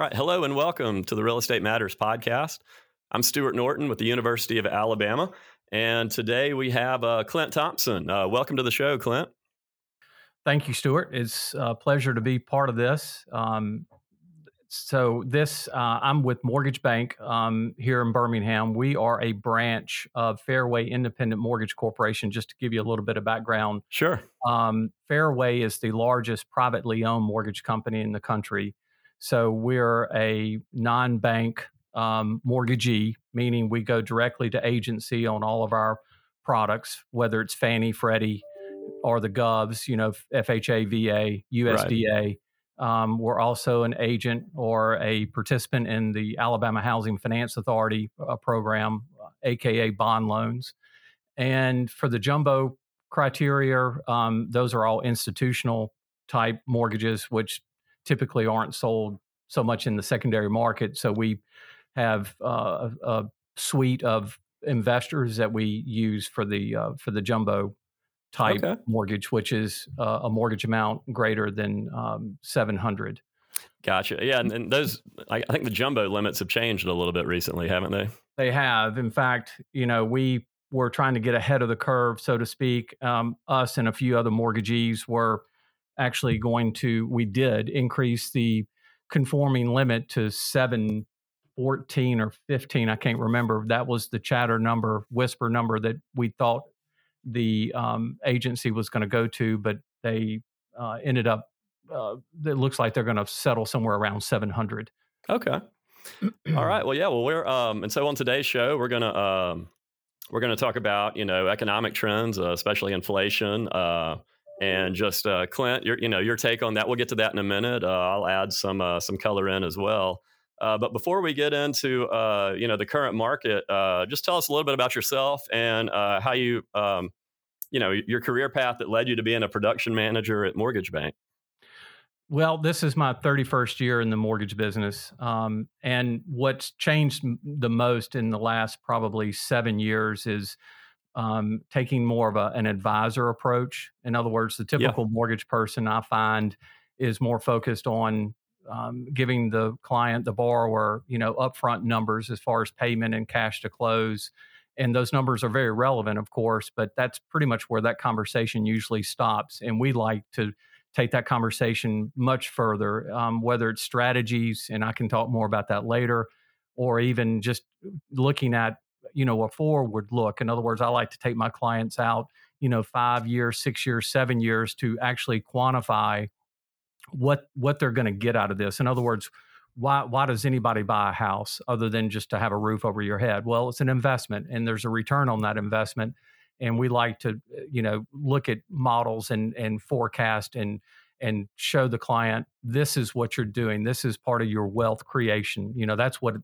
All right. Hello and welcome to the Real Estate Matters podcast. I'm Stuart Norton with the University of Alabama. And today we have Clint Thompson. Welcome to the show, Clint. Thank you, Stuart. It's a pleasure to be part of this. I'm with Mortgage Bank here in Birmingham. We are a branch of Fairway Independent Mortgage Corporation, just to give you a little bit of background. Sure. Fairway is the largest privately owned mortgage company in the country. So we're a non-bank mortgagee, meaning we go directly to agency on all of our products, whether it's Fannie, Freddie, or the govs, you know, FHA, VA, USDA. Right. We're also an agent or a participant in the Alabama Housing Finance Authority program, aka bond loans. And for the jumbo criteria, those are all institutional type mortgages, which typically aren't sold so much in the secondary market. So we have a suite of investors that we use for the jumbo type mortgage, which is a mortgage amount greater than 700. Gotcha. Yeah, and those, I think the jumbo limits have changed a little bit recently, haven't they? They have. In fact, you know, we were trying to get ahead of the curve, so to speak. Us and a few other mortgagees were actually we did increase the conforming limit to 714 or 15. I can't remember. That was the whisper number that we thought the agency was going to go to, but they ended up, it looks like they're going to settle somewhere around 700. Okay. All right. Well, yeah, well, we're, and so on today's show, we're going to talk about, you know, economic trends, especially inflation, and just Clint, your take on that. We'll get to that in a minute. I'll add some color in as well. But before we get into the current market, just tell us a little bit about yourself and how you your career path that led you to being a production manager at Mortgage Bank. Well, this is my 31st year in the mortgage business, and what's changed the most in the last probably 7 years is taking more of an advisor approach. In other words, the typical mortgage person I find is more focused on giving the client, the borrower, you know, upfront numbers as far as payment and cash to close. And those numbers are very relevant, of course, but that's pretty much where that conversation usually stops. And we like to take that conversation much further, whether it's strategies, and I can talk more about that later, or even just looking at, you know, a forward look. In other words, I like to take my clients out, you know, 5 years, 6 years, 7 years to actually quantify what they're going to get out of this. In other words, why does anybody buy a house other than just to have a roof over your head? Well, it's an investment and there's a return on that investment. And we like to, you know, look at models and forecast and show the client, this is what you're doing. This is part of your wealth creation. You know, that's what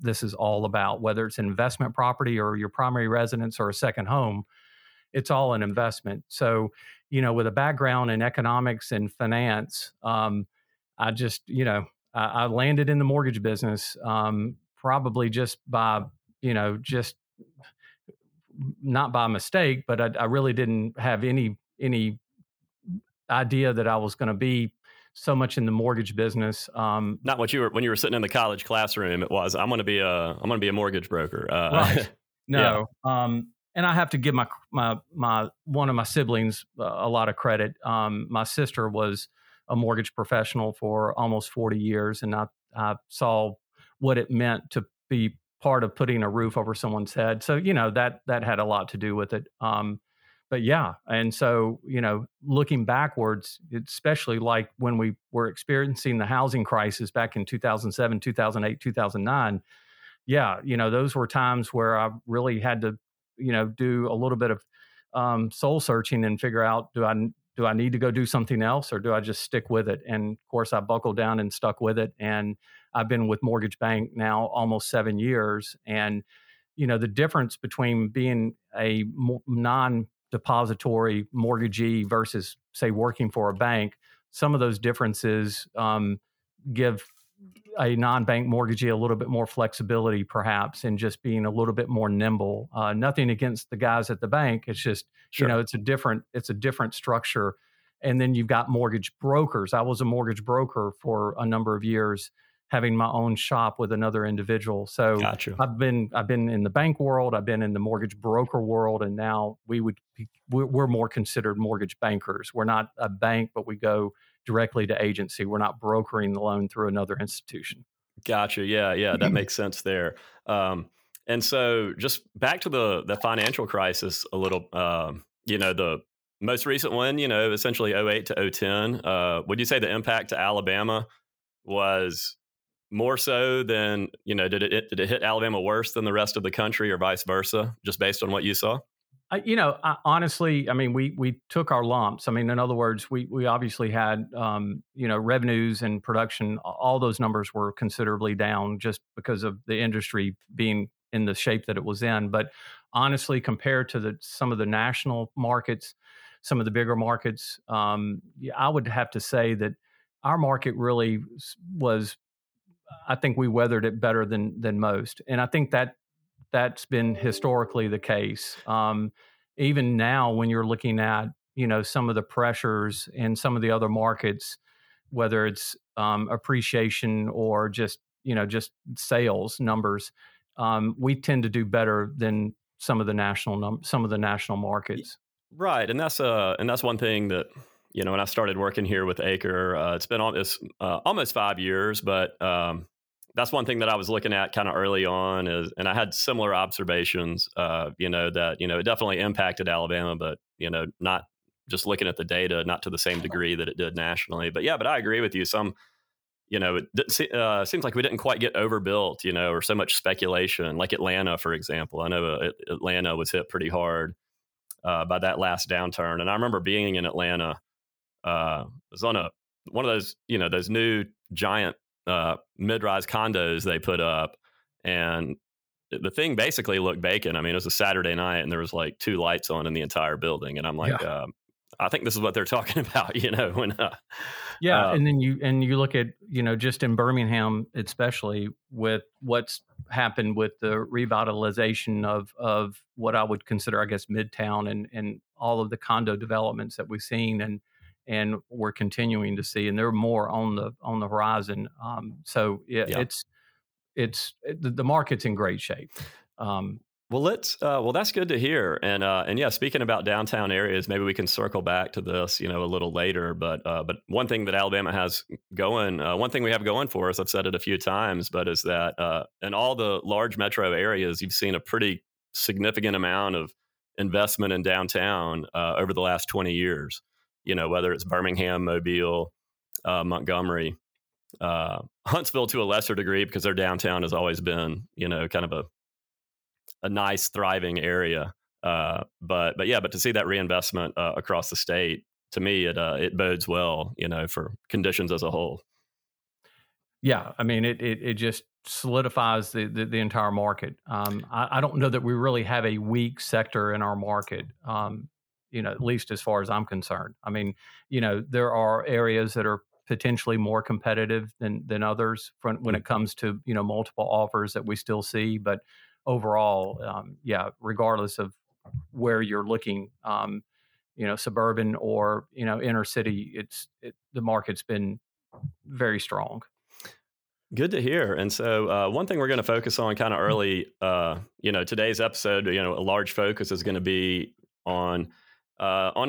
this is all about, whether it's investment property or your primary residence or a second home, it's all an investment. So, you know, with a background in economics and finance, I just, you know, I landed in the mortgage business, probably just by, you know, just not by mistake, but I really didn't have any idea that I was going to be so much in the mortgage business. Not what you were when you were sitting in the college classroom. It was I'm going to be a mortgage broker. Right. No. Yeah. And I have to give my one of my siblings a lot of credit. My sister was a mortgage professional for almost 40 years, and I saw what it meant to be part of putting a roof over someone's head. So you know that had a lot to do with it. But yeah, and so, you know, looking backwards, especially like when we were experiencing the housing crisis back in 2007, 2008, 2009, yeah, you know, those were times where I really had to, you know, do a little bit of soul searching and figure out, do I need to go do something else or do I just stick with it? And of course, I buckled down and stuck with it. And I've been with Mortgage Bank now almost 7 years. And, you know, the difference between being a non-depository mortgagee versus, say, working for a bank, some of those differences give a non-bank mortgagee a little bit more flexibility, perhaps, and just being a little bit more nimble. Nothing against the guys at the bank; it's just You know, it's a different structure. And then you've got mortgage brokers. I was a mortgage broker for a number of years, having my own shop with another individual. So gotcha. I've been in the bank world, I've been in the mortgage broker world, and now we're more considered mortgage bankers. We're not a bank, but we go directly to agency. We're not brokering the loan through another institution. Gotcha. Yeah, that makes sense there. And so just back to the financial crisis a little, the most recent one, essentially 08 to 010, would you say the impact to Alabama was more so than, did it hit Alabama worse than the rest of the country or vice versa, just based on what you saw? We took our lumps. I mean, in other words, we obviously had, revenues and production, all those numbers were considerably down just because of the industry being in the shape that it was in. But honestly, compared to some of the national markets, some of the bigger markets, I would have to say that our market really was, I think we weathered it better than most. And I think that's been historically the case. Even now, when you're looking at, some of the pressures in some of the other markets, whether it's appreciation or just sales numbers, we tend to do better than some of the national markets. Right, and that's one thing that when I started working here with Acre, it's been almost 5 years, but that's one thing that I was looking at kind of early on, and I had similar observations. That it definitely impacted Alabama, but not just looking at the data, not to the same degree that it did nationally. But yeah, but I agree with you. Some, it seems like we didn't quite get overbuilt, or so much speculation. Like Atlanta, for example, I know Atlanta was hit pretty hard by that last downturn, and I remember being in Atlanta. It was on one of those, those new giant mid-rise condos they put up, and the thing basically looked vacant. I mean, it was a Saturday night, and there was like two lights on in the entire building, and I'm like, yeah. I think this is what they're talking about, when. And then you look at, just in Birmingham, especially with what's happened with the revitalization of what I would consider, I guess, Midtown and all of the condo developments that we've seen and we're continuing to see, and there are more on the horizon. It's the market's in great shape. Well, that's good to hear. And yeah, speaking about downtown areas, maybe we can circle back to this, a little later. But one thing that Alabama has going, one thing we have going for us, I've said it a few times, but is that in all the large metro areas, you've seen a pretty significant amount of investment in downtown over the last 20 years. Whether it's Birmingham, Mobile, Montgomery, Huntsville to a lesser degree, because their downtown has always been, kind of a nice thriving area. But to see that reinvestment across the state, to me, it bodes well, for conditions as a whole. Yeah. I mean, it just solidifies the entire market. I don't know that we really have a weak sector in our market, at least as far as I'm concerned. I mean, there are areas that are potentially more competitive than others when it comes to, multiple offers that we still see, but overall, regardless of where you're looking, suburban or inner city, the market's been very strong. Good to hear. And so one thing we're going to focus on kind of early, today's episode, a large focus is going to be on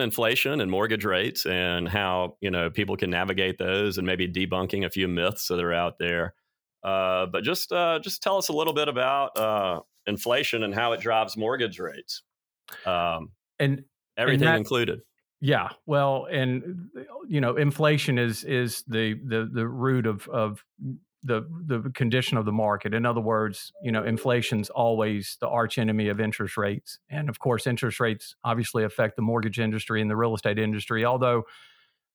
inflation and mortgage rates and how people can navigate those, and maybe debunking a few myths that are out there. But just tell us a little bit about inflation and how it drives mortgage rates, and everything included. Yeah, well, and inflation is the root of the condition of the market. In other words, inflation's always the arch enemy of interest rates, and of course, interest rates obviously affect the mortgage industry and the real estate industry, although.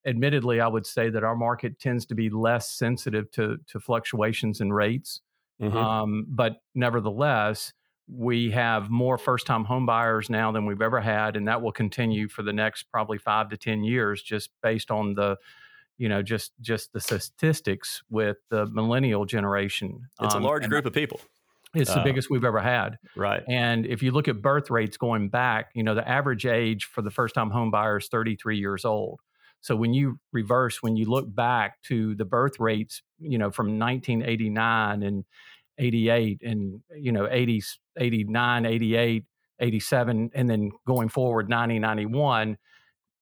Admittedly, I would say that our market tends to be less sensitive to fluctuations in rates. Mm-hmm. But nevertheless, we have more first-time home buyers now than we've ever had, and that will continue for the next probably 5 to 10 years, just based on the, just the statistics with the millennial generation. It's a large group of people. It's the biggest we've ever had. Right. And if you look at birth rates going back, the average age for the first-time home buyer is 33 years old. So when you reverse, when you look back to the birth rates, you know, from 1989 and 88 and, you know, 80, 89, 88, 87, and then going forward, 90, 91,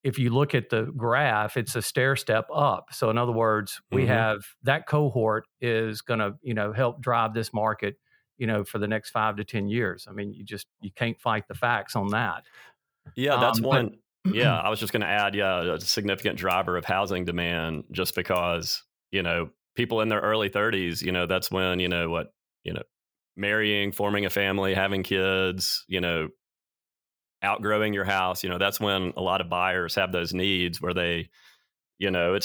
if you look at the graph, it's a stair step up. So in other words, we have that cohort is going to, you know, help drive this market, you know, for the next 5 to 10 years. I mean, you can't fight the facts on that. Yeah, that's one. Yeah, I was just going to add, a significant driver of housing demand, just because, you know, people in their early 30s, you know, that's when, you know, what, you know, marrying, forming a family, having kids, you know, outgrowing your house, you know, that's when a lot of buyers have those needs where they, you know,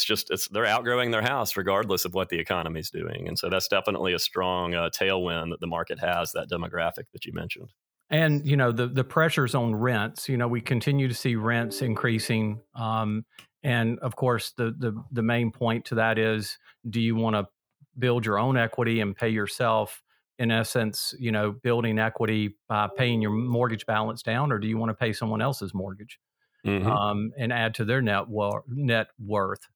they're outgrowing their house regardless of what the economy's doing. And so that's definitely a strong tailwind that the market has, that demographic that you mentioned. And, you know, the pressures on rents, you know, we continue to see rents increasing. And of course, the main point to that is, do you want to build your own equity and pay yourself, in essence, you know, building equity by paying your mortgage balance down, or do you want to pay someone else's mortgage and add to their net worth?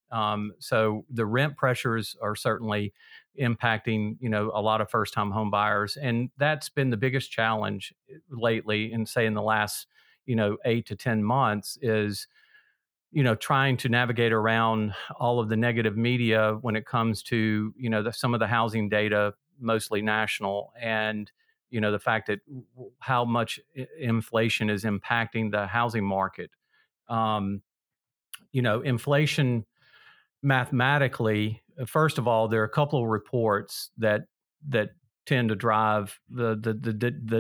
So the rent pressures are certainly impacting, you know, a lot of first-time home buyers. And that's been the biggest challenge lately, and say in the last, you know, 8 to 10 months, is, you know, trying to navigate around all of the negative media when it comes to, you know, some of the housing data, mostly national, and, you know, the fact that how much inflation is impacting the housing market. You know, inflation mathematically, first of all, there are a couple of reports that tend to drive the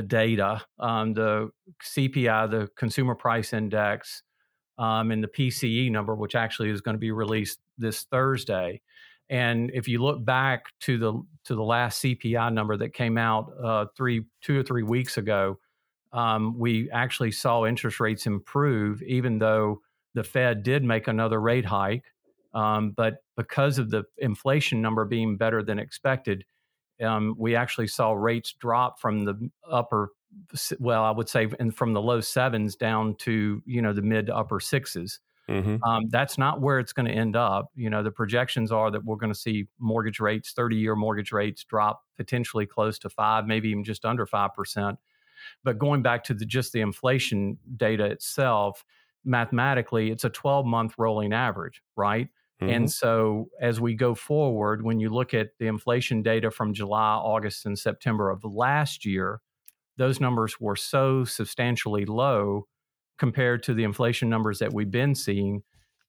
data. The CPI, the Consumer Price Index, and the PCE number, which actually is going to be released this Thursday. And if you look back to the last CPI number that came out two or three weeks ago, we actually saw interest rates improve, even though the Fed did make another rate hike. But because of the inflation number being better than expected, we actually saw rates drop from the from the low sevens down to, you know, the mid to upper sixes. That's not where it's going to end up. You know, the projections are that we're going to see mortgage rates, 30-year mortgage rates, drop potentially close to 5%, maybe even just under 5%. But going back to just the inflation data itself, mathematically, it's a 12-month rolling average, right? And so as we go forward, when you look at the inflation data from July, August, and September of last year, those numbers were so substantially low compared to the inflation numbers that we've been seeing.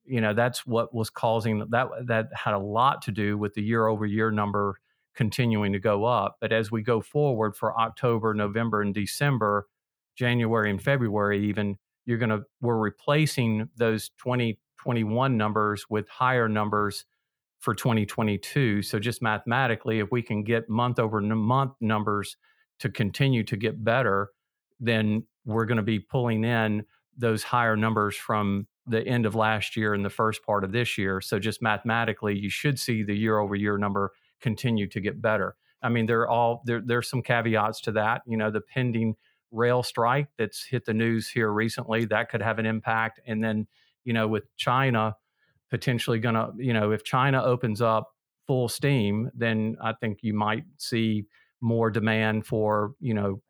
You know, that's what was causing that. That had a lot to do with the year-over-year number continuing to go up. But as we go forward for October, November, and December, January and February even, we're replacing those 2021 numbers with higher numbers for 2022. So just mathematically, if we can get month-over-month numbers to continue to get better, then we're going to be pulling in those higher numbers from the end of last year and the first part of this year. So just mathematically, you should see the year-over-year number continue to get better. I mean, there's some caveats to that. You know, the pending rail strike that's hit the news here recently, that could have an impact. And then, you know, with China potentially going to, you know, if China opens up full steam, then I think you might see more demand for, you know,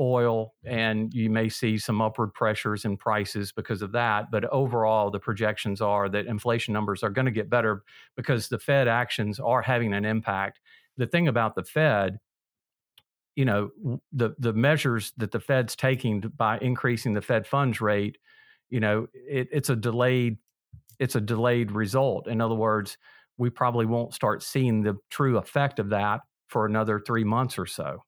oil, and you may see some upward pressures in prices because of that. But overall, the projections are that inflation numbers are going to get better because the Fed actions are having an impact. The thing about the Fed, you know, the measures that the Fed's taking by increasing the Fed funds rate, you know, it's a delayed result. In other words, we probably won't start seeing the true effect of that for another 3 months or so.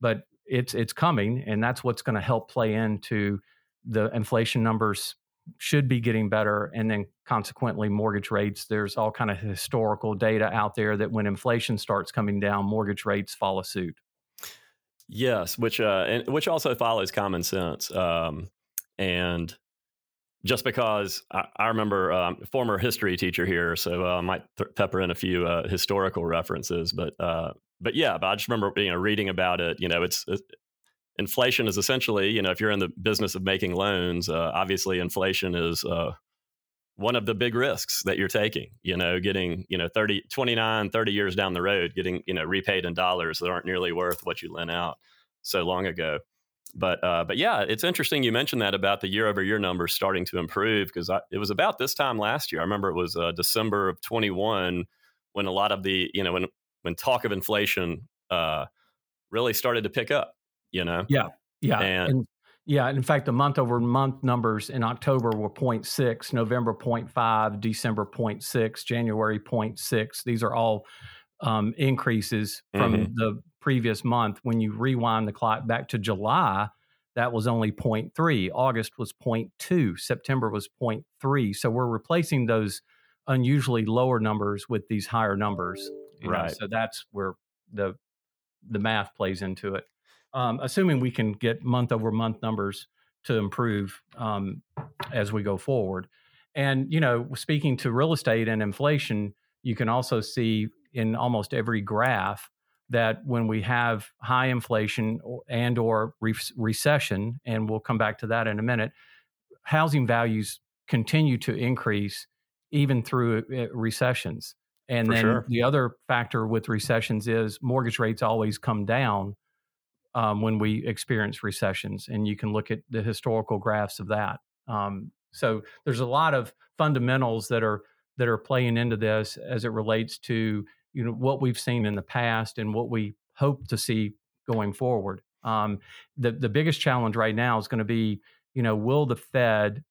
But it's coming, and that's what's going to help play into the inflation numbers should be getting better, and then consequently mortgage rates. There's all kind of historical data out there that when inflation starts coming down, mortgage rates follow suit. Yes, which also follows common sense. And just because I remember former history teacher here, so I might pepper in a few historical references, but yeah, but I just remember, you know, reading about it. You know, it's inflation is essentially, you know, if you're in the business of making loans, obviously inflation is one of the big risks that you're taking, you know, getting, you know, 30 years down the road, getting, you know, repaid in dollars that aren't nearly worth what you lent out so long ago. But yeah, it's interesting. You mentioned that about the year over year numbers starting to improve, because it was about this time last year. I remember it was December of 21 when a lot of the, you know, when talk of inflation really started to pick up, you know? Yeah. Yeah. And in fact, the month over month numbers in October were 0.6, November 0.5, December 0.6, January 0.6. These are all increases from the previous month. When you rewind the clock back to July, that was only 0.3. August was 0.2. September was 0.3. So we're replacing those unusually lower numbers with these higher numbers. Right. So that's where the math plays into it. Assuming we can get month over month numbers to improve as we go forward. And, you know, speaking to real estate and inflation, you can also see in almost every graph that when we have high inflation and or recession, and we'll come back to that in a minute, housing values continue to increase even through recessions. And then the other factor with recessions is mortgage rates always come down when we experience recessions. And you can look at the historical graphs of that. So there's a lot of fundamentals that are playing into this as it relates to, you know, what we've seen in the past and what we hope to see going forward. The biggest challenge right now is going to be, you know, will the Fed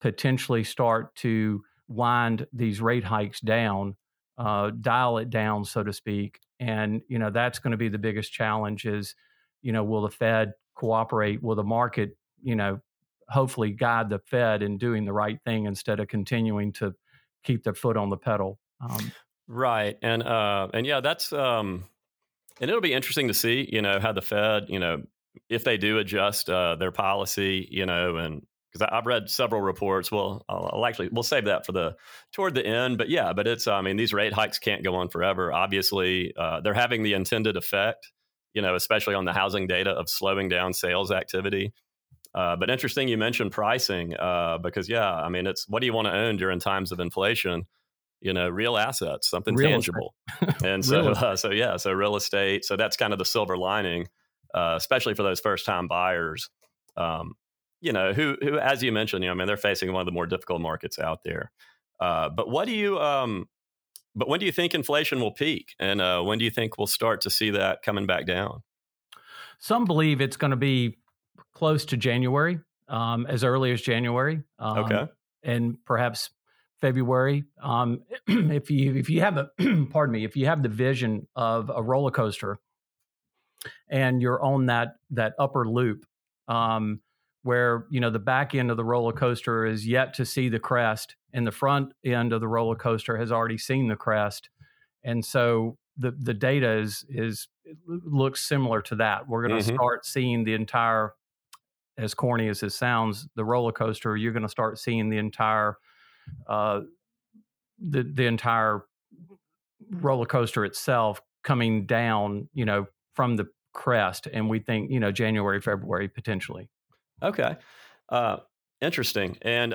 potentially start to wind these rate hikes down, dial it down, so to speak? And, you know, that's going to be the biggest challenge is, you know, will the Fed cooperate? Will the market, you know, hopefully guide the Fed in doing the right thing instead of continuing to keep their foot on the pedal? Right. And yeah, that's, and it'll be interesting to see, you know, how the Fed, you know, if they do adjust their policy, you know, and because I've read several reports. Well, we'll save that for toward the end. But yeah, but it's, I mean, these rate hikes can't go on forever. Obviously, they're having the intended effect, you know, especially on the housing data of slowing down sales activity. But interesting, you mentioned pricing because, yeah, I mean, it's what do you want to own during times of inflation? You know, real assets, something real tangible. And so real estate. So that's kind of the silver lining, especially for those first time buyers, you know, who, as you mentioned, you know, I mean, they're facing one of the more difficult markets out there. But what do you but when do you think inflation will peak? And when do you think we'll start to see that coming back down? Some believe it's going to be close to January, as early as January, and perhaps February. If you have a pardon me, if you have the vision of a roller coaster, and you're on that upper loop, where you know the back end of the roller coaster is yet to see the crest, and the front end of the roller coaster has already seen the crest, and so the data is looks similar to that. We're going to start seeing the entire, as corny as this sounds, the roller coaster. You're going to start seeing the entire. The entire roller coaster itself coming down, you know, from the crest, and we think, you know, January, February potentially. Okay, interesting, and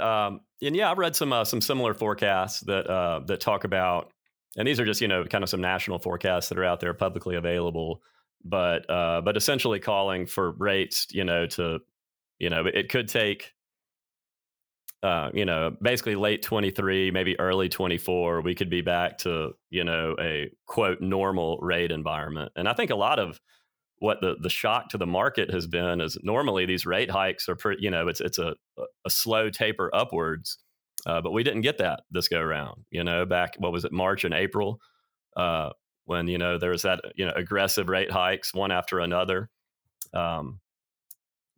yeah, I've read some similar forecasts that talk about, and these are just, you know, kind of some national forecasts that are out there publicly available, but essentially calling for rates, you know, to, you know, it could take. You know, basically late 23, maybe early 24, we could be back to, you know, a quote normal rate environment. And I think a lot of what the shock to the market has been is normally these rate hikes are pretty, you know, it's a slow taper upwards, but we didn't get that this go around, you know, back, what was it, March and April, when, you know, there was that, you know, aggressive rate hikes one after another.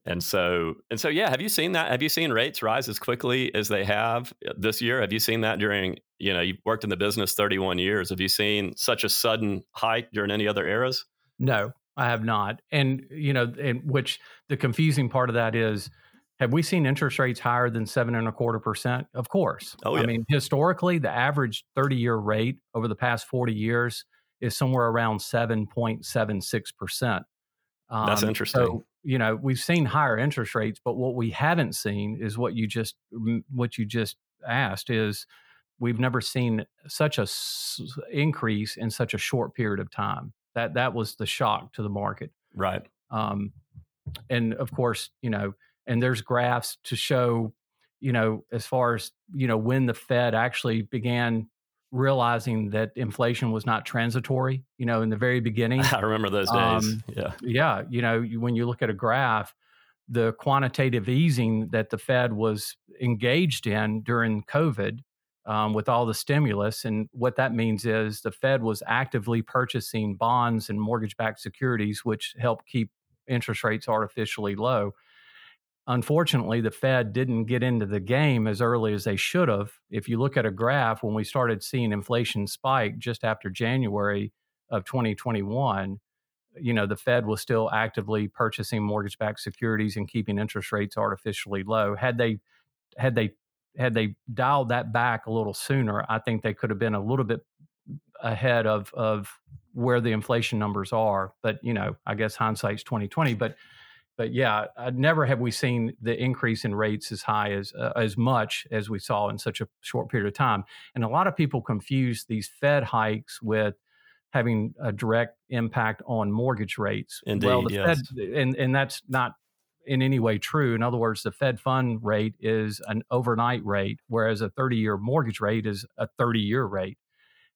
And so, yeah, have you seen that? Have you seen rates rise as quickly as they have this year? Have you seen that during, you know, you've worked in the business 31 years. Have you seen such a sudden hike during any other eras? No, I have not. And, you know, which the confusing part of that is, have we seen interest rates higher than 7.25%? Of course. Oh, yeah. I mean, historically, the average 30-year rate over the past 40 years is somewhere around 7.76%. That's interesting. So, you know, we've seen higher interest rates, but what we haven't seen is what you just asked is we've never seen such a increase in such a short period of time. That was the shock to the market. Right. And of course, you know, and there's graphs to show, you know, as far as, you know, when the Fed actually began realizing that inflation was not transitory, you know, in the very beginning. I remember those days. Yeah. You know, when you look at a graph, the quantitative easing that the Fed was engaged in during COVID with all the stimulus. And what that means is the Fed was actively purchasing bonds and mortgage-backed securities, which helped keep interest rates artificially low. Unfortunately, the Fed didn't get into the game as early as they should have. If you look at a graph, when we started seeing inflation spike just after January of 2021, you know, the Fed was still actively purchasing mortgage-backed securities and keeping interest rates artificially low. Had they dialed that back a little sooner, I think they could have been a little bit ahead of where the inflation numbers are. But, you know, I guess hindsight's 20/20. But yeah, never have we seen the increase in rates as high as much as we saw in such a short period of time. And a lot of people confuse these Fed hikes with having a direct impact on mortgage rates. Indeed, well, the yes. Fed, and that's not in any way true. In other words, the Fed fund rate is an overnight rate, whereas a 30-year mortgage rate is a 30-year rate.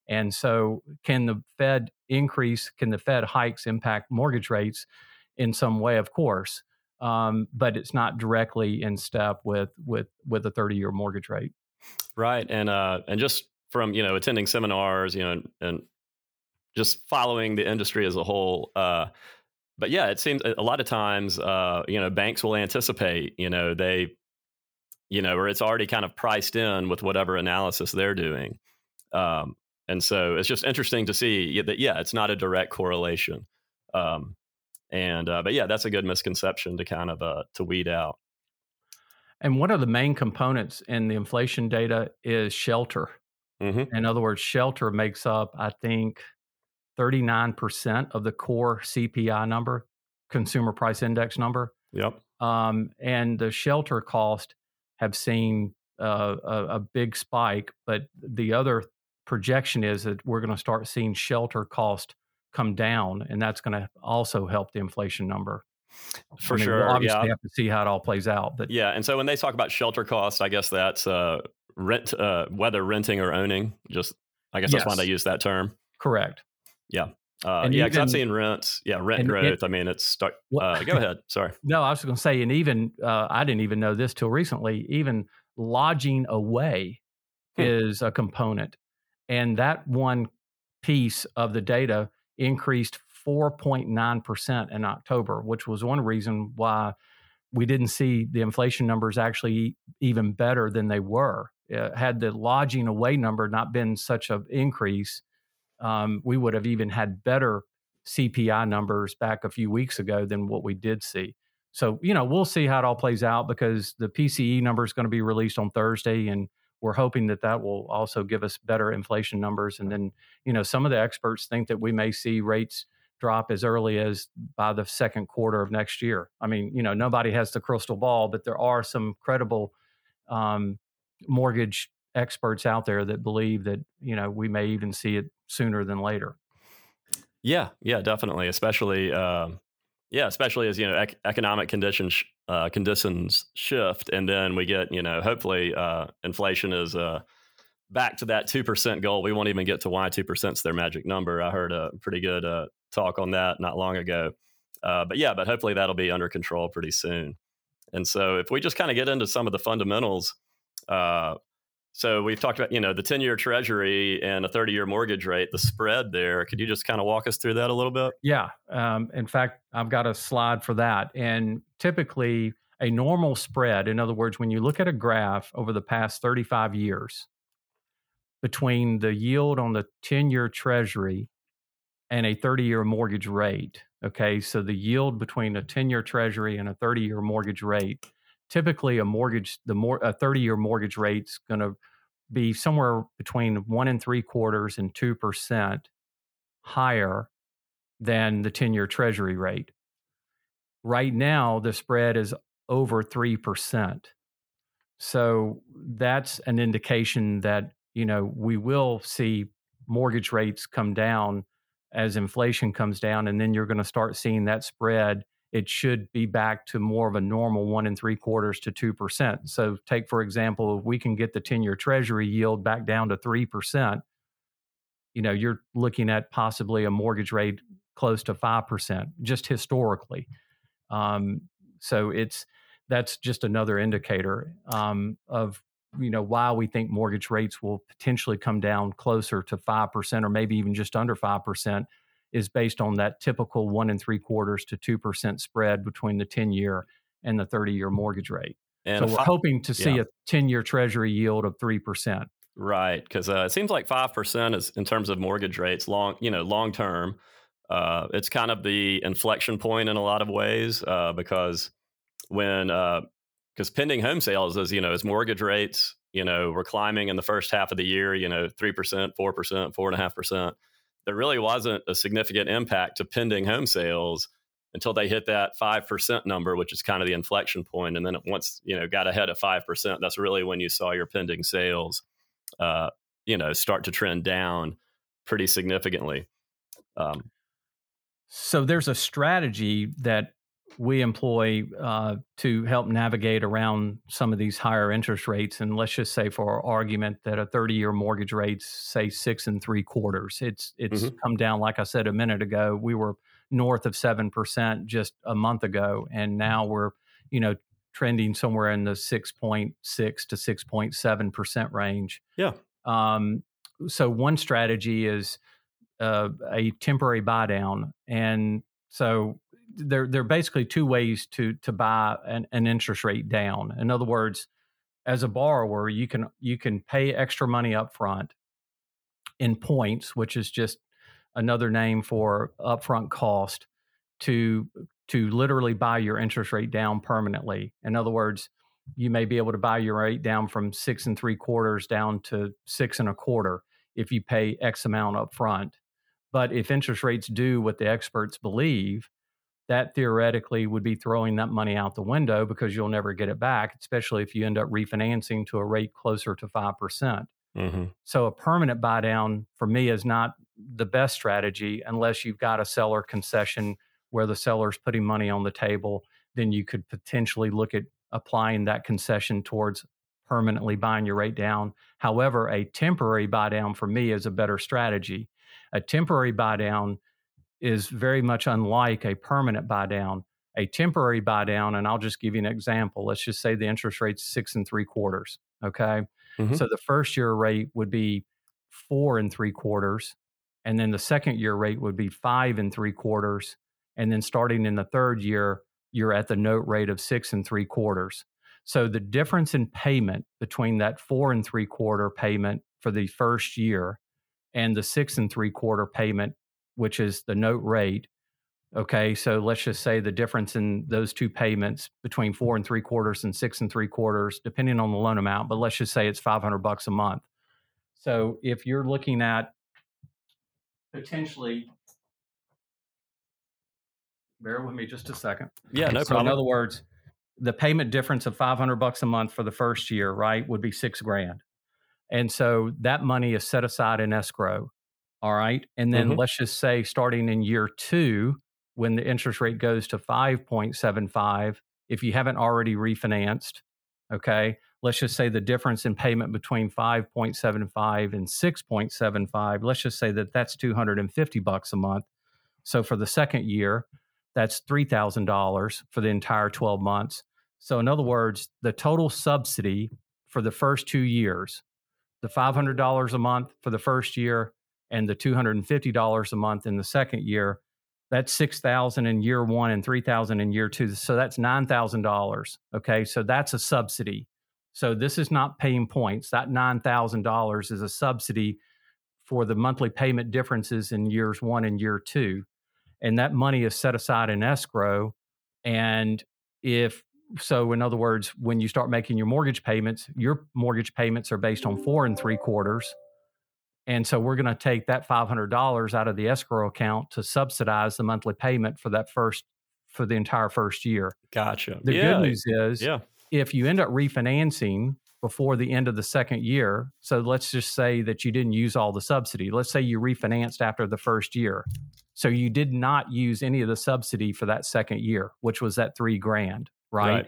And so can the Fed hikes impact mortgage rates in some way? Of course, but it's not directly in step with a 30-year mortgage rate. Right. And just from, you know, attending seminars, you know, and just following the industry as a whole, but yeah, it seems a lot of times, you know, banks will anticipate, you know, or it's already kind of priced in with whatever analysis they're doing. And so it's just interesting to see that, yeah, it's not a direct correlation. But yeah, that's a good misconception to kind of to weed out. And one of the main components in the inflation data is shelter. Mm-hmm. In other words, shelter makes up, I think, 39% of the core CPI number, consumer price index number. Yep. And the shelter costs have seen a big spike, but the other projection is that we're going to start seeing shelter cost come down, and that's going to also help the inflation number. Sure. We'll obviously have to see how it all plays out. But yeah, and so when they talk about shelter costs, I guess that's rent, whether renting or owning. Just I guess yes. That's why they use that term. Correct. Yeah. Because I've seen rents. Yeah, rent growth. Go ahead. Sorry. No, I was going to say, and even I didn't even know this till recently. Even lodging away is a component, and that one piece of the data increased 4.9% in October, which was one reason why we didn't see the inflation numbers actually even better than they were. Had the lodging away number not been such an increase, we would have even had better CPI numbers back a few weeks ago than what we did see. So, you know, we'll see how it all plays out because the PCE number is going to be released on Thursday, and we're hoping that will also give us better inflation numbers. And then, you know, some of the experts think that we may see rates drop as early as by the second quarter of next year. I mean, you know, nobody has the crystal ball, but there are some credible mortgage experts out there that believe that, you know, we may even see it sooner than later. Yeah, definitely. Especially as, you know, economic conditions shift, and then we get, you know, hopefully inflation is back to that 2% goal. We won't even get to why 2% is their magic number. I heard a pretty good talk on that not long ago. But hopefully that'll be under control pretty soon. And so if we just kind of get into some of the fundamentals, so we've talked about, you know, the 10-year treasury and a 30-year mortgage rate, the spread there. Could you just kind of walk us through that a little bit? Yeah. In fact, I've got a slide for that. And typically a normal spread, in other words, when you look at a graph over the past 35 years between the yield on the 10-year treasury and a 30-year mortgage rate, okay, so the yield between a 10-year treasury and a 30-year mortgage rate, typically, a 30-year mortgage rate's going to be somewhere between 1 3/4% and 2% higher than the 10-year treasury rate. Right now, the spread is over 3%. So that's an indication that, you know, we will see mortgage rates come down as inflation comes down, and then you're going to start seeing that spread. It should be back to more of a normal 1 3/4 to 2%. So take, for example, if we can get the 10-year treasury yield back down to 3%, you know, you're looking at possibly a mortgage rate close to 5%, just historically. So that's just another indicator of, you know, why we think mortgage rates will potentially come down closer to 5% or maybe even just under 5% is based on that typical 1 3/4 to 2% spread between the 10-year and the 30-year mortgage rate. And so we're hoping to see a 10-year treasury yield of 3%. Right, because it seems like 5% is, in terms of mortgage rates, long term. It's kind of the inflection point in a lot of ways because when because pending home sales is, you know, as mortgage rates, you know, were climbing in the first half of the year, you know, 3%, 4%, 4.5%. There really wasn't a significant impact to pending home sales until they hit that 5% number, which is kind of the inflection point. And then once, you know, got ahead of 5%, that's really when you saw your pending sales, you know, start to trend down pretty significantly. So there's a strategy that we employ to help navigate around some of these higher interest rates. And let's just say for our argument that a 30-year mortgage rate's, say, 6 3/4. It's come down, like I said a minute ago. We were north of 7% just a month ago, and now we're, you know, trending somewhere in the 6.6 to 6.7% range. Yeah. So one strategy is a temporary buy down. And so there are basically two ways to buy an interest rate down. In other words, as a borrower, you can pay extra money up front in points, which is just another name for upfront cost, to literally buy your interest rate down permanently. In other words, you may be able to buy your rate down from 6 3/4 down to 6 1/4 if you pay X amount up front. But if interest rates do what the experts believe, that theoretically would be throwing that money out the window because you'll never get it back, especially if you end up refinancing to a rate closer to 5%. Mm-hmm. So a permanent buy down for me is not the best strategy unless you've got a seller concession where the seller's putting money on the table. Then you could potentially look at applying that concession towards permanently buying your rate down. However, a temporary buy down for me is a better strategy. A temporary buy down is very much unlike a permanent buy down. A temporary buy down, and I'll just give you an example. Let's just say the interest rate's 6 3/4. Okay. Mm-hmm. So the first year rate would be 4 3/4. And then the second year rate would be 5 3/4. And then starting in the third year, you're at the note rate of 6 3/4. So the difference in payment between that 4 3/4 payment for the first year and the 6 3/4 payment, which is the note rate. Okay, so let's just say the difference in those two payments between 4 3/4 and 6 3/4, depending on the loan amount, but let's just say it's $500 a month. So if you're looking at potentially, bear with me just a second. Yeah, no problem. In other words, the payment difference of $500 a month for the first year, right, would be $6,000. And so that money is set aside in escrow. All right. And then let's just say starting in year two, when the interest rate goes to 5.75, if you haven't already refinanced, okay, let's just say the difference in payment between 5.75 and 6.75, let's just say that's $250 a month. So for the second year, that's $3,000 for the entire 12 months. So in other words, the total subsidy for the first 2 years, the $500 a month for the first year, and the $250 a month in the second year, that's $6,000 in year one and $3,000 in year two. So that's $9,000. Okay, so that's a subsidy. So this is not paying points. That $9,000 is a subsidy for the monthly payment differences in years one and year two. And that money is set aside in escrow. And in other words, when you start making your mortgage payments are based on 4 3/4. And so we're going to take that $500 out of the escrow account to subsidize the monthly payment for that first for the entire first year. Gotcha. The good news is if you end up refinancing before the end of the second year, so let's just say that you didn't use all the subsidy. Let's say you refinanced after the first year. So you did not use any of the subsidy for that second year, which was that $3,000, right?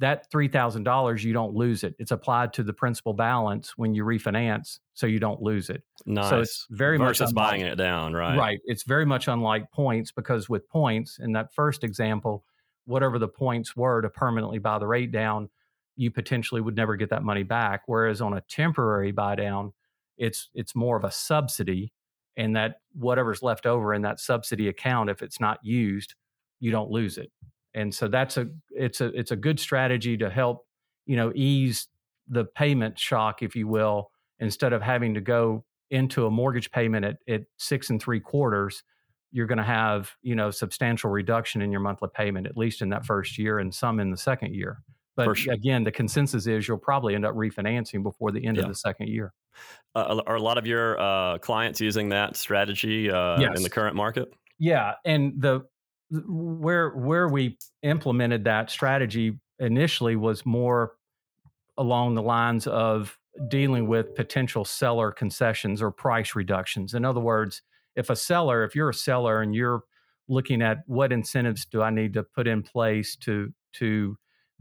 That $3,000, you don't lose it. It's applied to the principal balance when you refinance, so you don't lose it. Nice. So it's very much versus buying it down, right? Right. It's very much unlike points, because with points, in that first example, whatever the points were to permanently buy the rate down, you potentially would never get that money back. Whereas on a temporary buy down, it's more of a subsidy, and that whatever's left over in that subsidy account, if it's not used, you don't lose it. And so that's it's a good strategy to help, you know, ease the payment shock, if you will, instead of having to go into a mortgage payment at 6 3/4. You're going to have, you know, substantial reduction in your monthly payment, at least in that first year and some in the second year. But again, the consensus is you'll probably end up refinancing before the end of the second year. Are a lot of your clients using that strategy in the current market? Yeah. And where we implemented that strategy initially was more along the lines of dealing with potential seller concessions or price reductions. In other words, if you're a seller and you're looking at what incentives do I need to put in place to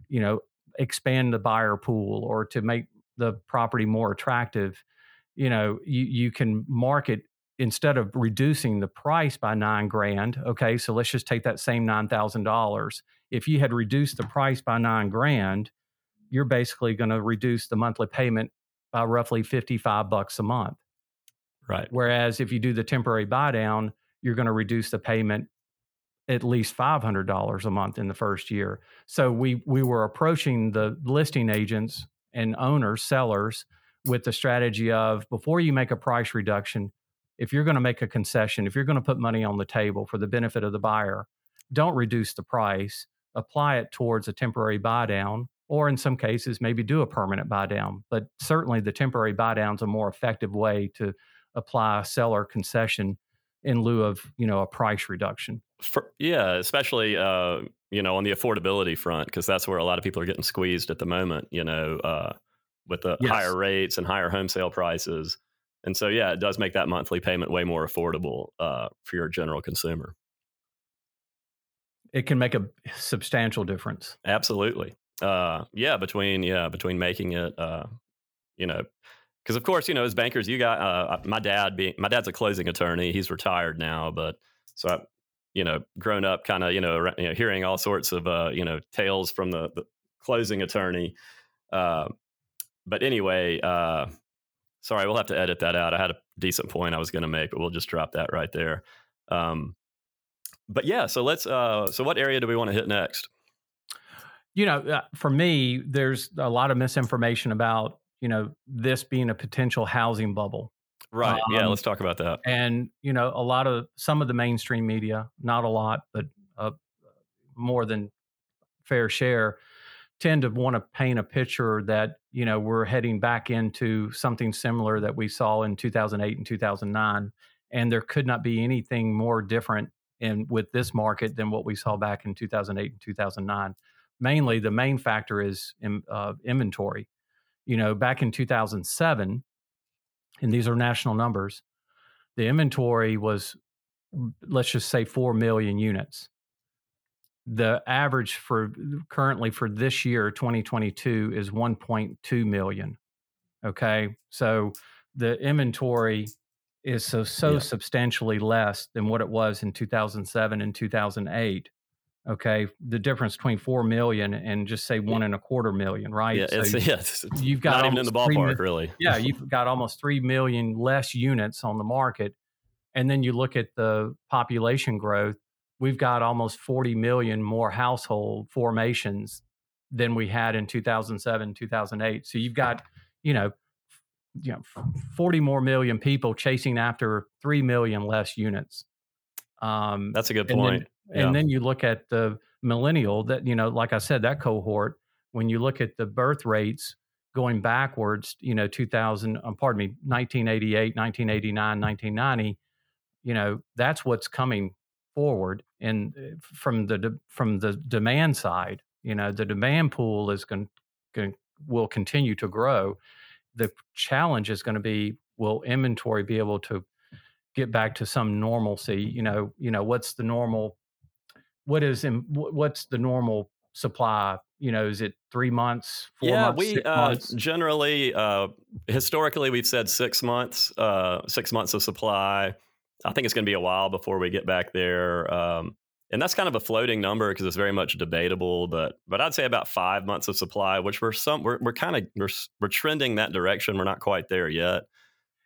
you know, expand the buyer pool or to make the property more attractive, you know, you can market instead of reducing the price by $9,000. Okay, so let's just take that same $9,000. If you had reduced the price by $9,000, you're basically going to reduce the monthly payment by roughly $55 a month. Right. Whereas if you do the temporary buy down, you're going to reduce the payment at least $500 a month in the first year. So we were approaching the listing agents and owners, sellers, with the strategy of before you make a price reduction, if you're going to make a concession, if you're going to put money on the table for the benefit of the buyer, don't reduce the price, apply it towards a temporary buy down, or in some cases, maybe do a permanent buy down. But certainly the temporary buy down is a more effective way to apply a seller concession in lieu of, you know, a price reduction. Especially, you know, on the affordability front, because that's where a lot of people are getting squeezed at the moment, you know, with the higher rates and higher home sale prices. And so, yeah, it does make that monthly payment way more affordable for your general consumer. It can make a substantial difference. Absolutely. Between making it, you know, because of course, you know, as bankers, you got my dad's a closing attorney. He's retired now, but so I, you know, grown up kind of, you know, hearing all sorts of, you know, tales from the closing attorney. But anyway, sorry, we'll have to edit that out. I had a decent point I was going to make, but we'll just drop that right there. But yeah, so let's, so what area do we want to hit next? You know, for me, there's a lot of misinformation about, you know, this being a potential housing bubble. Right. Yeah. Let's talk about that. And, you know, some of the mainstream media, not a lot, but more than fair share, tend to want to paint a picture that, you know, we're heading back into something similar that we saw in 2008 and 2009. And there could not be anything more different with this market than what we saw back in 2008 and 2009. Mainly, the main factor is inventory. You know, back in 2007, and these are national numbers, the inventory was, let's just say, 4 million units. The average for this year, 2022, is 1.2 million. Okay. So the inventory is so substantially less than what it was in 2007 and 2008. Okay. The difference between 4 million and just say 1.25 million, right? Yeah. It's you've got not even in the ballpark, really. Yeah. You've got almost 3 million less units on the market. And then you look at the population growth. We've got almost 40 million more household formations than we had in 2007, 2008. So you've got, you know, 40 more million people chasing after 3 million less units. That's a good point. And then you look at the millennial that, you know, like I said, that cohort, when you look at the birth rates going backwards, you know, 1988, 1989, 1990, you know, that's what's coming forward. And from the demand side, you know, the demand pool is will continue to grow. The challenge is going to be, will inventory be able to get back to some normalcy? You know, what's the normal supply? You know, is it 3 months, 4 months, 6 months? Generally, historically, we've said 6 months, 6 months of supply. I think it's going to be a while before we get back there. And that's kind of a floating number because it's very much debatable, but I'd say about 5 months of supply, which we're trending that direction. We're not quite there yet.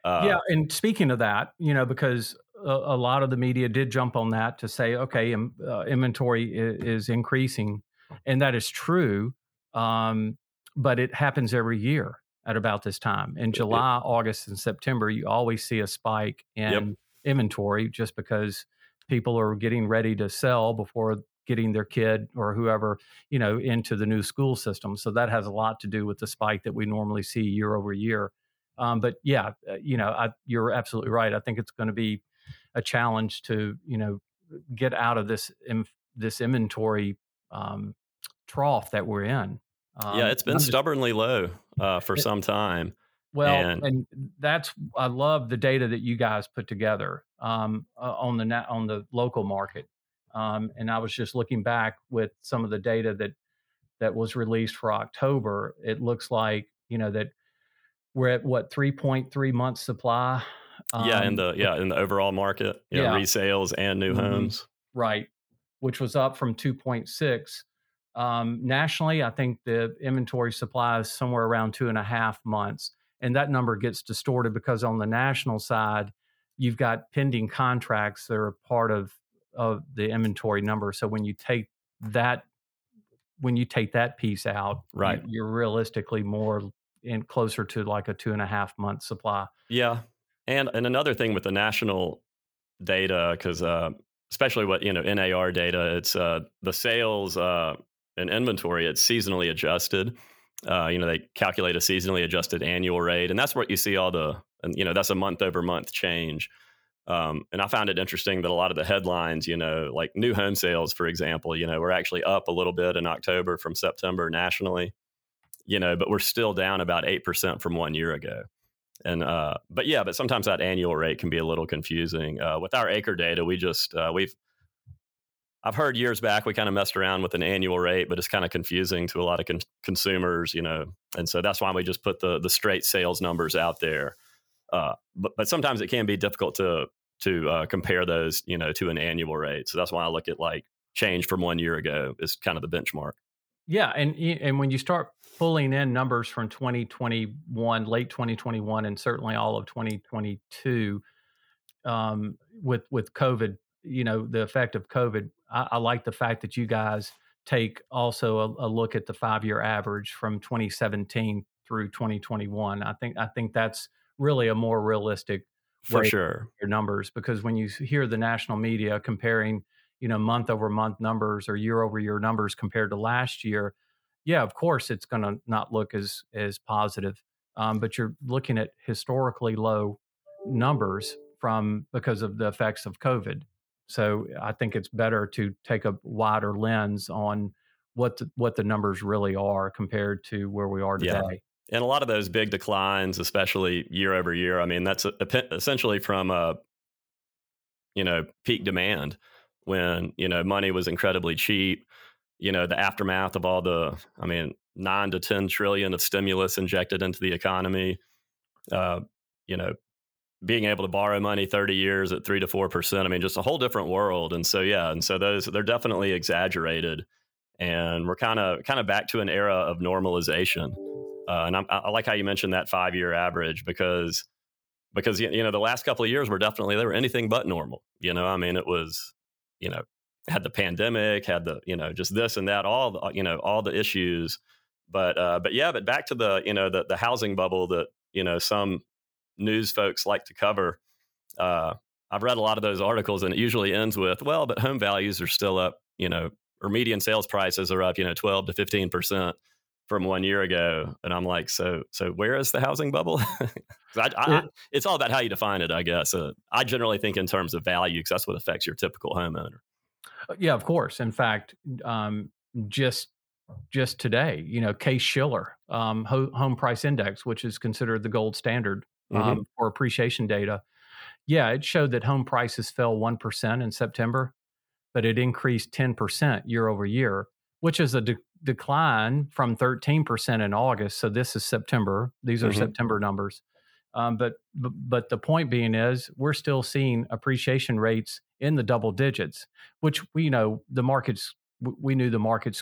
Yeah, and speaking of that, you know, because a lot of the media did jump on that to say, okay, inventory is increasing, and that is true, but it happens every year at about this time. In July, August, and September, you always see a spike in inventory just because people are getting ready to sell before getting their kid or whoever, you know, into the new school system. So that has a lot to do with the spike that we normally see year over year. But yeah, you know, you're absolutely right. I think it's going to be a challenge to, you know, get out of this inventory trough that we're in. Yeah, it's been stubbornly low for some time. Well, and that's, I love the data that you guys put together on the local market. And I was just looking back with some of the data that was released for October. It looks like, you know, that we're at what, 3.3 months supply. In the overall market, resales and new homes, right, which was up from 2.6. Nationally, I think the inventory supply is somewhere around 2.5 months, and that number gets distorted because on the national side, you've got pending contracts that are part of the inventory number. So when you take that piece out, right, you're realistically more in closer to like a 2.5 month supply. Yeah. And another thing with the national data, because especially what, you know, NAR data, it's the sales and inventory, it's seasonally adjusted. You know, they calculate a seasonally adjusted annual rate, and that's what you see that's a month over month change. And I found it interesting that a lot of the headlines, you know, like new home sales, for example, you know, were actually up a little bit in October from September nationally, you know, but we're still down about 8% from 1 year ago. And but sometimes that annual rate can be a little confusing. With our acre data, we just I've heard years back we kind of messed around with an annual rate, but it's kind of confusing to a lot of consumers, you know. And so that's why we just put the straight sales numbers out there. But sometimes it can be difficult to compare those, you know, to an annual rate. So that's why I look at like change from 1 year ago is kind of the benchmark. Yeah, and when you start pulling in numbers from 2021, late 2021, and certainly all of 2022, with COVID, you know, the effect of COVID, I like the fact that you guys take also a look at the 5 year average from 2017 through 2021. I think that's really a more realistic way to your numbers, because when you hear the national media comparing, you know, month over month numbers or year over year numbers compared to last year, yeah, of course it's going to not look as positive. But you're looking at historically low numbers because of the effects of COVID. So I think it's better to take a wider lens on what the numbers really are compared to where we are today. Yeah. And a lot of those big declines, especially year over year, I mean, that's essentially from you know, peak demand, when, you know, money was incredibly cheap, you know, the aftermath of all the, I mean, 9 to 10 trillion of stimulus injected into the economy, you know, being able to borrow money 30 years at 3 to 4%, I mean, just a whole different world. And so, yeah. And so they're definitely exaggerated, and we're kind of back to an era of normalization. And I like how you mentioned that 5 year average, because, you know, the last couple of years they were anything but normal. You know, I mean, it was, you know, had the pandemic, had the, you know, just this and that, all the issues. But back to the, you know, the housing bubble that, you know, some news folks like to cover. I've read a lot of those articles, and it usually ends with, well, but home values are still up, you know, or median sales prices are up, you know, 12 to 15% from 1 year ago. And I'm like, so where is the housing bubble? It's all about how you define it, I guess. I generally think in terms of value, because that's what affects your typical homeowner. Yeah, of course. In fact, just today, Case-Shiller home price index, which is considered the gold standard for appreciation data. Yeah, it showed that home prices fell 1% in September, but it increased 10% year over year, which is a decline from 13% in August. So this is September. These are September numbers. But the point being is we're still seeing appreciation rates in the double digits, which we knew the markets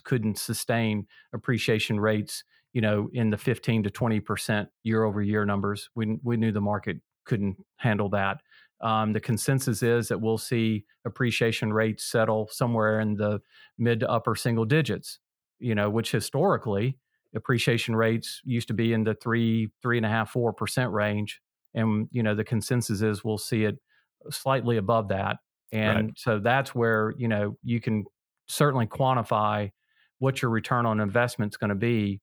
couldn't sustain appreciation rates, in the 15 to 20% year over year numbers. We knew the market couldn't handle that. The consensus is that we'll see appreciation rates settle somewhere in the mid to upper single digits, which historically appreciation rates used to be in the 3.5%, 4% range. And, the consensus is we'll see it slightly above that. And so that's where, you can certainly quantify what your return on investment is going to be,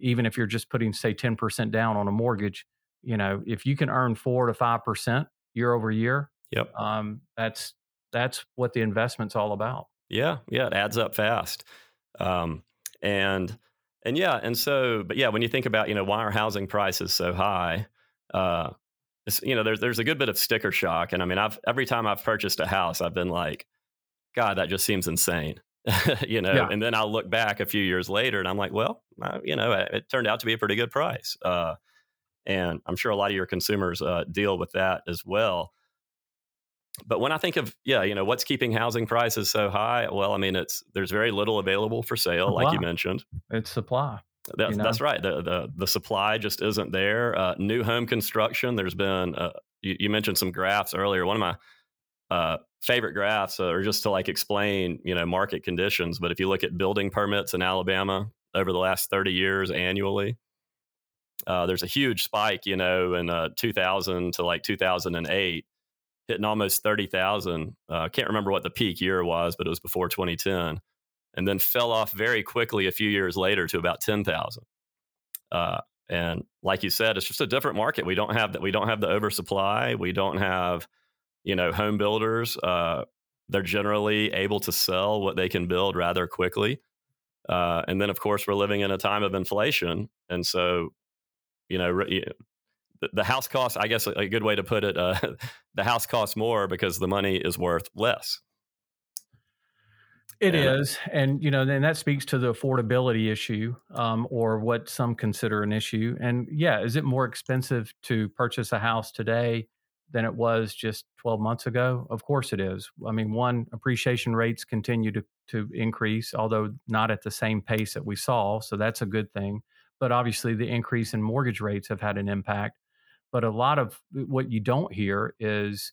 even if you're just putting, say, 10% down on a mortgage. If you can earn 4 to 5% year over year, that's what the investment's all about. Yeah, it adds up fast, and so when you think about why are housing prices so high, there's a good bit of sticker shock, and I mean every time I've purchased a house, I've been like, God, that just seems insane, And then I'll look back a few years later, and I'm like, well, it turned out to be a pretty good price. And I'm sure a lot of your consumers deal with that as well. But when I think of, what's keeping housing prices so high? Well, I mean, there's very little available for sale, supply. Like you mentioned. It's supply. That's right. The supply just isn't there. New home construction, there's been, you mentioned some graphs earlier. One of my favorite graphs are just to explain, market conditions. But if you look at building permits in Alabama over the last 30 years annually, there's a huge spike, in 2000 to 2008, hitting almost 30,000. Can't remember what the peak year was, but it was before 2010, and then fell off very quickly a few years later to about 10,000. And like you said, it's just a different market. We don't have that. We don't have the oversupply. We don't have, home builders. They're generally able to sell what they can build rather quickly. And then, of course, we're living in a time of inflation, and so. The house costs, I guess a good way to put it, the house costs more because the money is worth less. It is. And, then that speaks to the affordability issue, or what some consider an issue. And is it more expensive to purchase a house today than it was just 12 months ago? Of course it is. I mean, appreciation rates continue to increase, although not at the same pace that we saw. So that's a good thing. But obviously the increase in mortgage rates have had an impact. But a lot of what you don't hear is,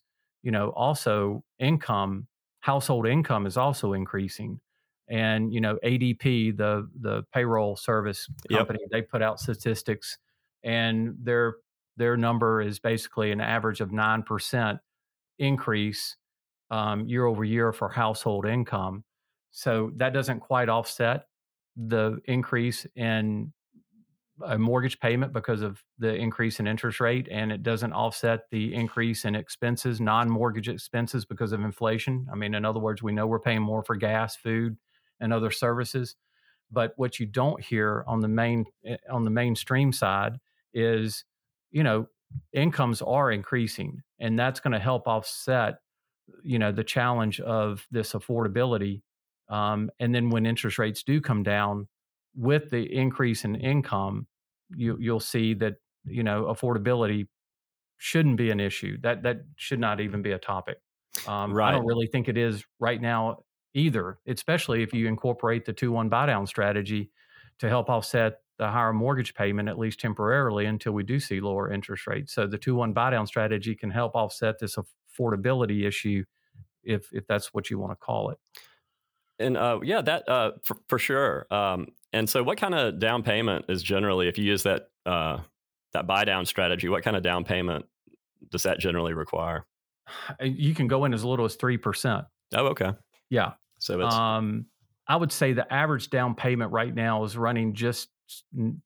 also income, household income is also increasing. And, ADP, the payroll service company, they put out statistics, and their number is basically an average of 9% increase year over year for household income. So that doesn't quite offset the increase in a mortgage payment because of the increase in interest rate, and it doesn't offset the increase in expenses, non-mortgage expenses, because of inflation. I mean, in other words, we know we're paying more for gas, food, and other services. But what you don't hear on the mainstream side is, incomes are increasing, and that's going to help offset, the challenge of this affordability. And then when interest rates do come down, with the increase in income, you'll see that affordability shouldn't be an issue. That should not even be a topic. I don't really think it is right now either, especially if you incorporate the 2-1 buy-down strategy to help offset the higher mortgage payment, at least temporarily, until we do see lower interest rates. So the 2-1 buy-down strategy can help offset this affordability issue, if that's what you want to call it. And for sure. And so what kind of down payment is generally, if you use that that buy down strategy, what kind of down payment does that generally require? You can go in as little as 3%. Oh, okay. Yeah. So it's I would say the average down payment right now is running just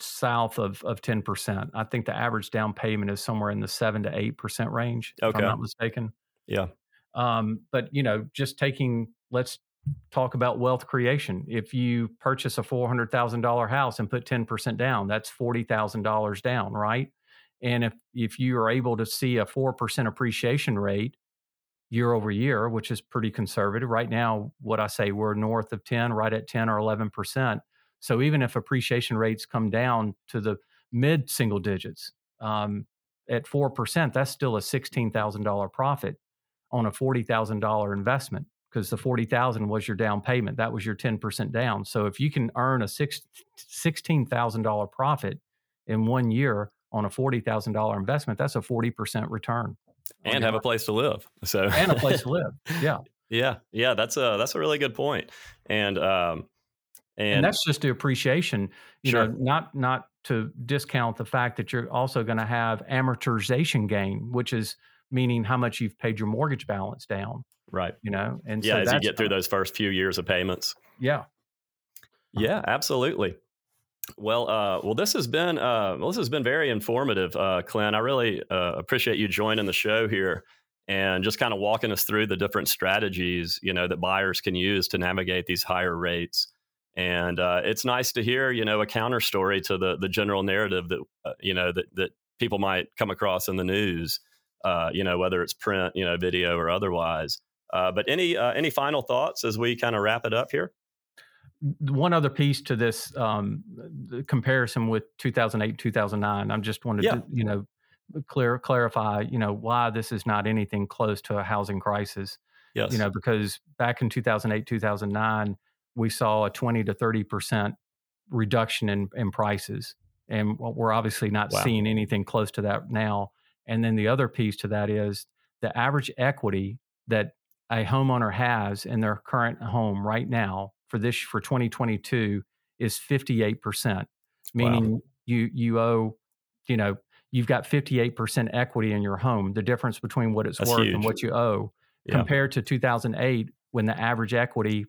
south of 10%. I think the average down payment is somewhere in the 7 to 8% range, if I'm not mistaken. Yeah. But you know, just taking, let's talk about wealth creation. If you purchase a $400,000 house and put 10% down, that's $40,000 down, right? And if you are able to see a 4% appreciation rate year over year, which is pretty conservative right now, what I say, we're north of 10, right at 10 or 11%. So even if appreciation rates come down to the mid single digits, at 4%, that's still a $16,000 profit on a $40,000 investment, because the $40,000 was your down payment. That was your 10% down. So if you can earn a $16,000 profit in 1 year on a $40,000 investment, that's a 40% return. And have a place to live. So and a place to live. Yeah. Yeah. Yeah. That's a really good point. And that's just the appreciation, you sure. know, not to discount the fact that you're also going to have amortization gain, which is meaning how much you've paid your mortgage balance down. Right. You know, and yeah, so as you get through those first few years of payments. Yeah. Yeah, absolutely. Well, this has been very informative, Clint. I really appreciate you joining the show here and just kind of walking us through the different strategies, you know, that buyers can use to navigate these higher rates. And it's nice to hear, you know, a counter story to the general narrative that you know that people might come across in the news, you know, whether it's print, you know, video or otherwise. But any final thoughts as we kind of wrap it up here? One other piece to this comparison with 2008, 2009, I just wanted to, you know, clarify, you know, why this is not anything close to a housing crisis. Yes. You know, because back in 2008, 2009, we saw a 20 to 30% reduction in prices. And we're obviously not seeing anything close to that now. And then the other piece to that is the average equity that a homeowner has in their current home right now for 2022 is 58%, meaning you owe, you know, you've got 58% equity in your home, the difference between what it's worth and what you owe, compared to 2008 when the average equity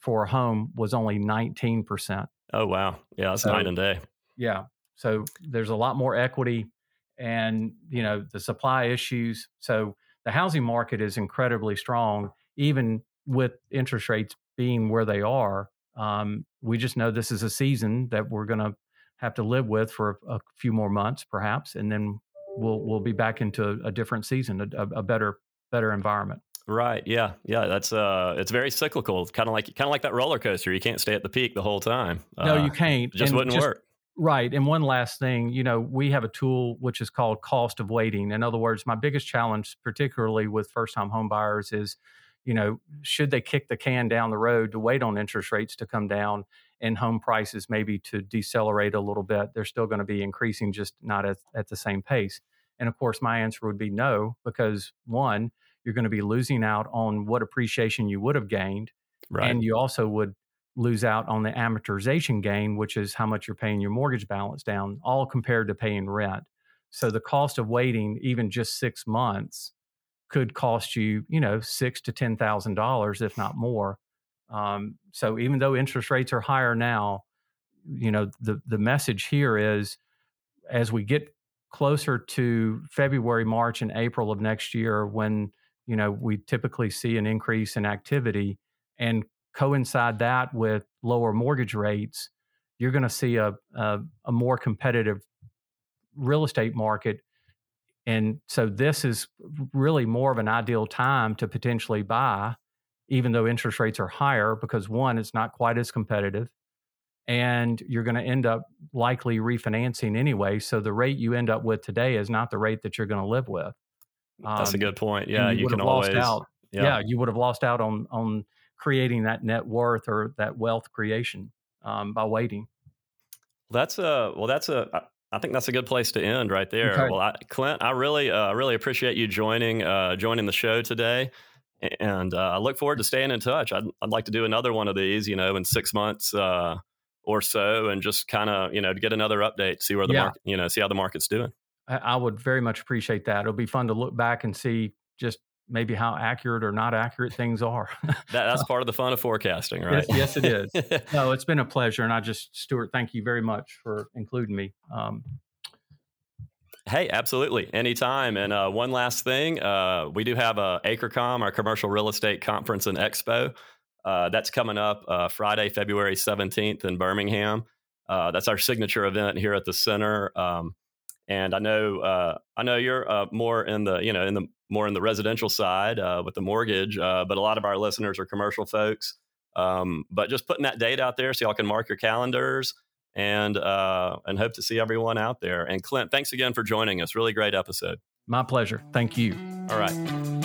for a home was only 19%. Oh, wow. Yeah, that's night and day. Yeah. So there's a lot more equity and, you know, the supply issues. So the housing market is incredibly strong, even with interest rates being where they are. We just know this is a season that we're going to have to live with for a few more months, perhaps, and then we'll be back into a different season, a better environment. Right. Yeah. Yeah. That's it's very cyclical. It's kind of like that roller coaster. You can't stay at the peak the whole time. No, you can't. It just wouldn't work. Right. And one last thing, you know, we have a tool which is called cost of waiting. In other words, my biggest challenge, particularly with first-time home buyers, is, you know, should they kick the can down the road to wait on interest rates to come down and home prices maybe to decelerate a little bit? They're still going to be increasing, just not at the same pace. And of course, my answer would be no, because one, you're going to be losing out on what appreciation you would have gained. Right. And you also would lose out on the amortization gain, which is how much you're paying your mortgage balance down, all compared to paying rent. So the cost of waiting, even just 6 months, could cost you, you know, $6,000 to $10,000, if not more. So even though interest rates are higher now, you know, the message here is, as we get closer to February, March, and April of next year, when, you know, we typically see an increase in activity and coincide that with lower mortgage rates, you're going to see a more competitive real estate market. And so this is really more of an ideal time to potentially buy, even though interest rates are higher, because one, it's not quite as competitive, and you're going to end up likely refinancing anyway. So the rate you end up with today is not the rate that you're going to live with. That's a good point. Yeah, you can always. You would have lost out on creating that net worth or that wealth creation by waiting. I think that's a good place to end right there. Okay. Well, Clint, I really appreciate you joining the show today. And I look forward to staying in touch. I'd like to do another one of these, you know, in 6 months or so, and just kind of, you know, to get another update, see where the market, you know, see how the market's doing. I would very much appreciate that. It'll be fun to look back and see just maybe how accurate or not accurate things are. That's part of the fun of forecasting, right? Yes, it is. No, it's been a pleasure. And I just, Stuart, thank you very much for including me. Hey, absolutely. Anytime. And one last thing, we do have AcreCom, our commercial real estate conference and expo. That's coming up Friday, February 17th in Birmingham. That's our signature event here at the center. And I know you're more in the, you know, more in the residential side with the mortgage, but a lot of our listeners are commercial folks. But just putting that date out there so y'all can mark your calendars and hope to see everyone out there. And Clint, thanks again for joining us. Really great episode. My pleasure. Thank you. All right.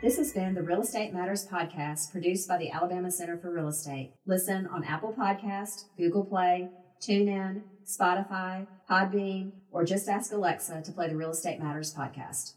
This has been the Real Estate Matters Podcast, produced by the Alabama Center for Real Estate. Listen on Apple Podcast, Google Play, TuneIn, Spotify, Podbean, or just ask Alexa to play the Real Estate Matters Podcast.